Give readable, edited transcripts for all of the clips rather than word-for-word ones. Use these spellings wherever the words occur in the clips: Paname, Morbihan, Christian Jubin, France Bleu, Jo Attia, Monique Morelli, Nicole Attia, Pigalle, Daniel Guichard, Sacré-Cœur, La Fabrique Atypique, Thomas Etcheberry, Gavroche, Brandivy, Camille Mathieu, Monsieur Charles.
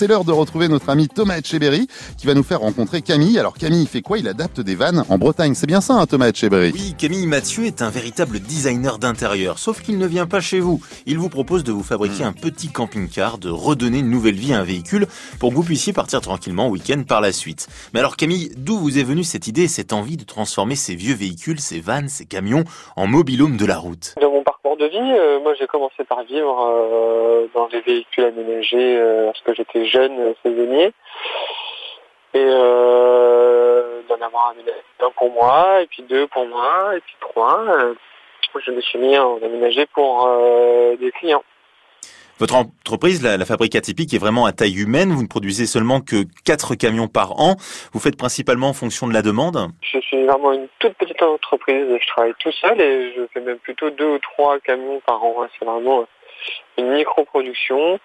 c'est l'heure de retrouver notre ami Thomas Etcheberry qui va nous faire rencontrer Camille. Alors Camille, il fait quoi? Il adapte des vannes en Bretagne. C'est bien ça, hein, Thomas Etcheberry? Oui, Camille Mathieu est un véritable designer d'intérieur, sauf qu'il ne vient pas chez vous. Il vous propose de vous fabriquer un petit camping-car, de redonner une nouvelle vie à un véhicule pour que vous puissiez partir tranquillement au week-end par la suite. Mais alors Camille, d'où vous est venue cette idée et cette envie de transformer ces vieux véhicules, ces vannes, ces camions en mobilhome de la route? Dans mon parcours de vie, moi j'ai commencé par vivre dans des véhicules aménagés lorsque j'étais jeune saisonnier. Et d'en avoir un pour moi, et puis deux pour moi, et puis trois. Je me suis mis en aménager pour des clients. Votre entreprise, la Fabrique Atypique, est vraiment à taille humaine. Vous ne produisez seulement que 4 camions par an. Vous faites principalement en fonction de la demande. Je suis vraiment une toute petite entreprise. Je travaille tout seul et je fais même plutôt 2 ou 3 camions par an. C'est vraiment une micro-production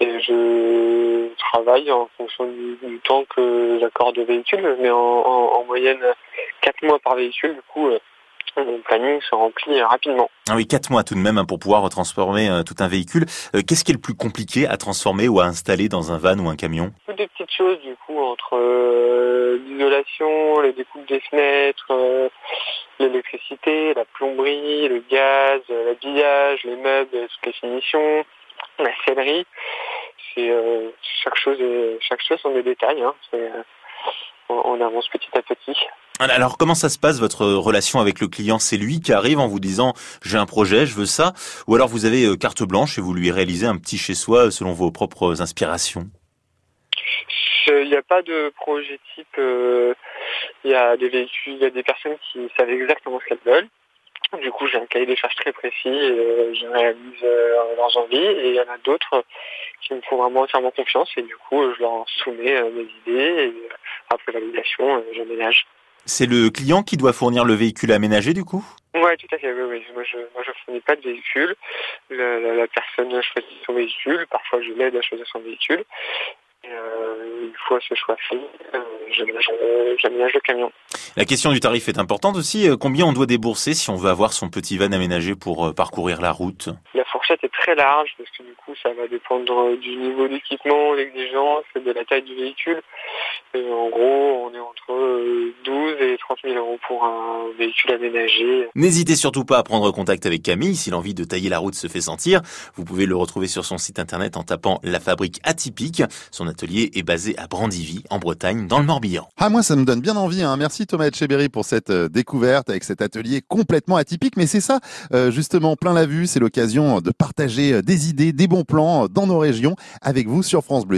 et je travaille en fonction du temps que j'accorde au véhicule. Mais en moyenne, 4 mois par véhicule, du coup... Mon planning se remplit rapidement. Ah oui, 4 mois tout de même pour pouvoir transformer tout un véhicule. Qu'est-ce qui est le plus compliqué à transformer ou à installer dans un van ou un camion? Toutes des petites choses du coup, entre l'isolation, le découpe des fenêtres, l'électricité, la plomberie, le gaz, l'habillage, les meubles, toutes les finitions, la sellerie. C'est chaque chose sont des détails. Hein. On avance petit à petit. Alors, comment ça se passe, votre relation avec le client? C'est lui qui arrive en vous disant « j'ai un projet, je veux ça » ou alors vous avez carte blanche et vous lui réalisez un petit chez-soi selon vos propres inspirations? Il n'y a pas de projet type. Il y a des véhicules, il y a des personnes qui savent exactement ce qu'elles veulent. Du coup, j'ai un cahier des charges très précis et je réalise leurs envies. Et il y en a d'autres qui me font vraiment entièrement confiance et du coup, je leur soumets mes idées et après validation, j'aménage. C'est le client qui doit fournir le véhicule aménagé du coup? Oui, tout à fait. Oui. Moi, je fournis pas de véhicule. La personne choisit son véhicule. Parfois, je l'aide à choisir son véhicule. Une fois ce choix fait, j'aménage le camion. La question du tarif est importante aussi. Combien on doit débourser si on veut avoir son petit van aménagé pour parcourir la route? La fourchette est très large parce que du coup ça va dépendre du niveau d'équipement, l'exigence, de la taille du véhicule. Et en gros, on est entre 12 et 30 000 euros pour un véhicule aménagé. N'hésitez surtout pas à prendre contact avec Camille si l'envie de tailler la route se fait sentir. Vous pouvez le retrouver sur son site internet en tapant La Fabrique Atypique. Son atelier est basé à Brandivy, en Bretagne, dans le Morbihan. Ah, moi, ça me donne bien envie, hein. Merci Thomas Etcheberry pour cette découverte avec cet atelier complètement atypique. Mais c'est ça, justement, plein la vue. C'est l'occasion de partager des idées, des bons plans dans nos régions avec vous sur France Bleu.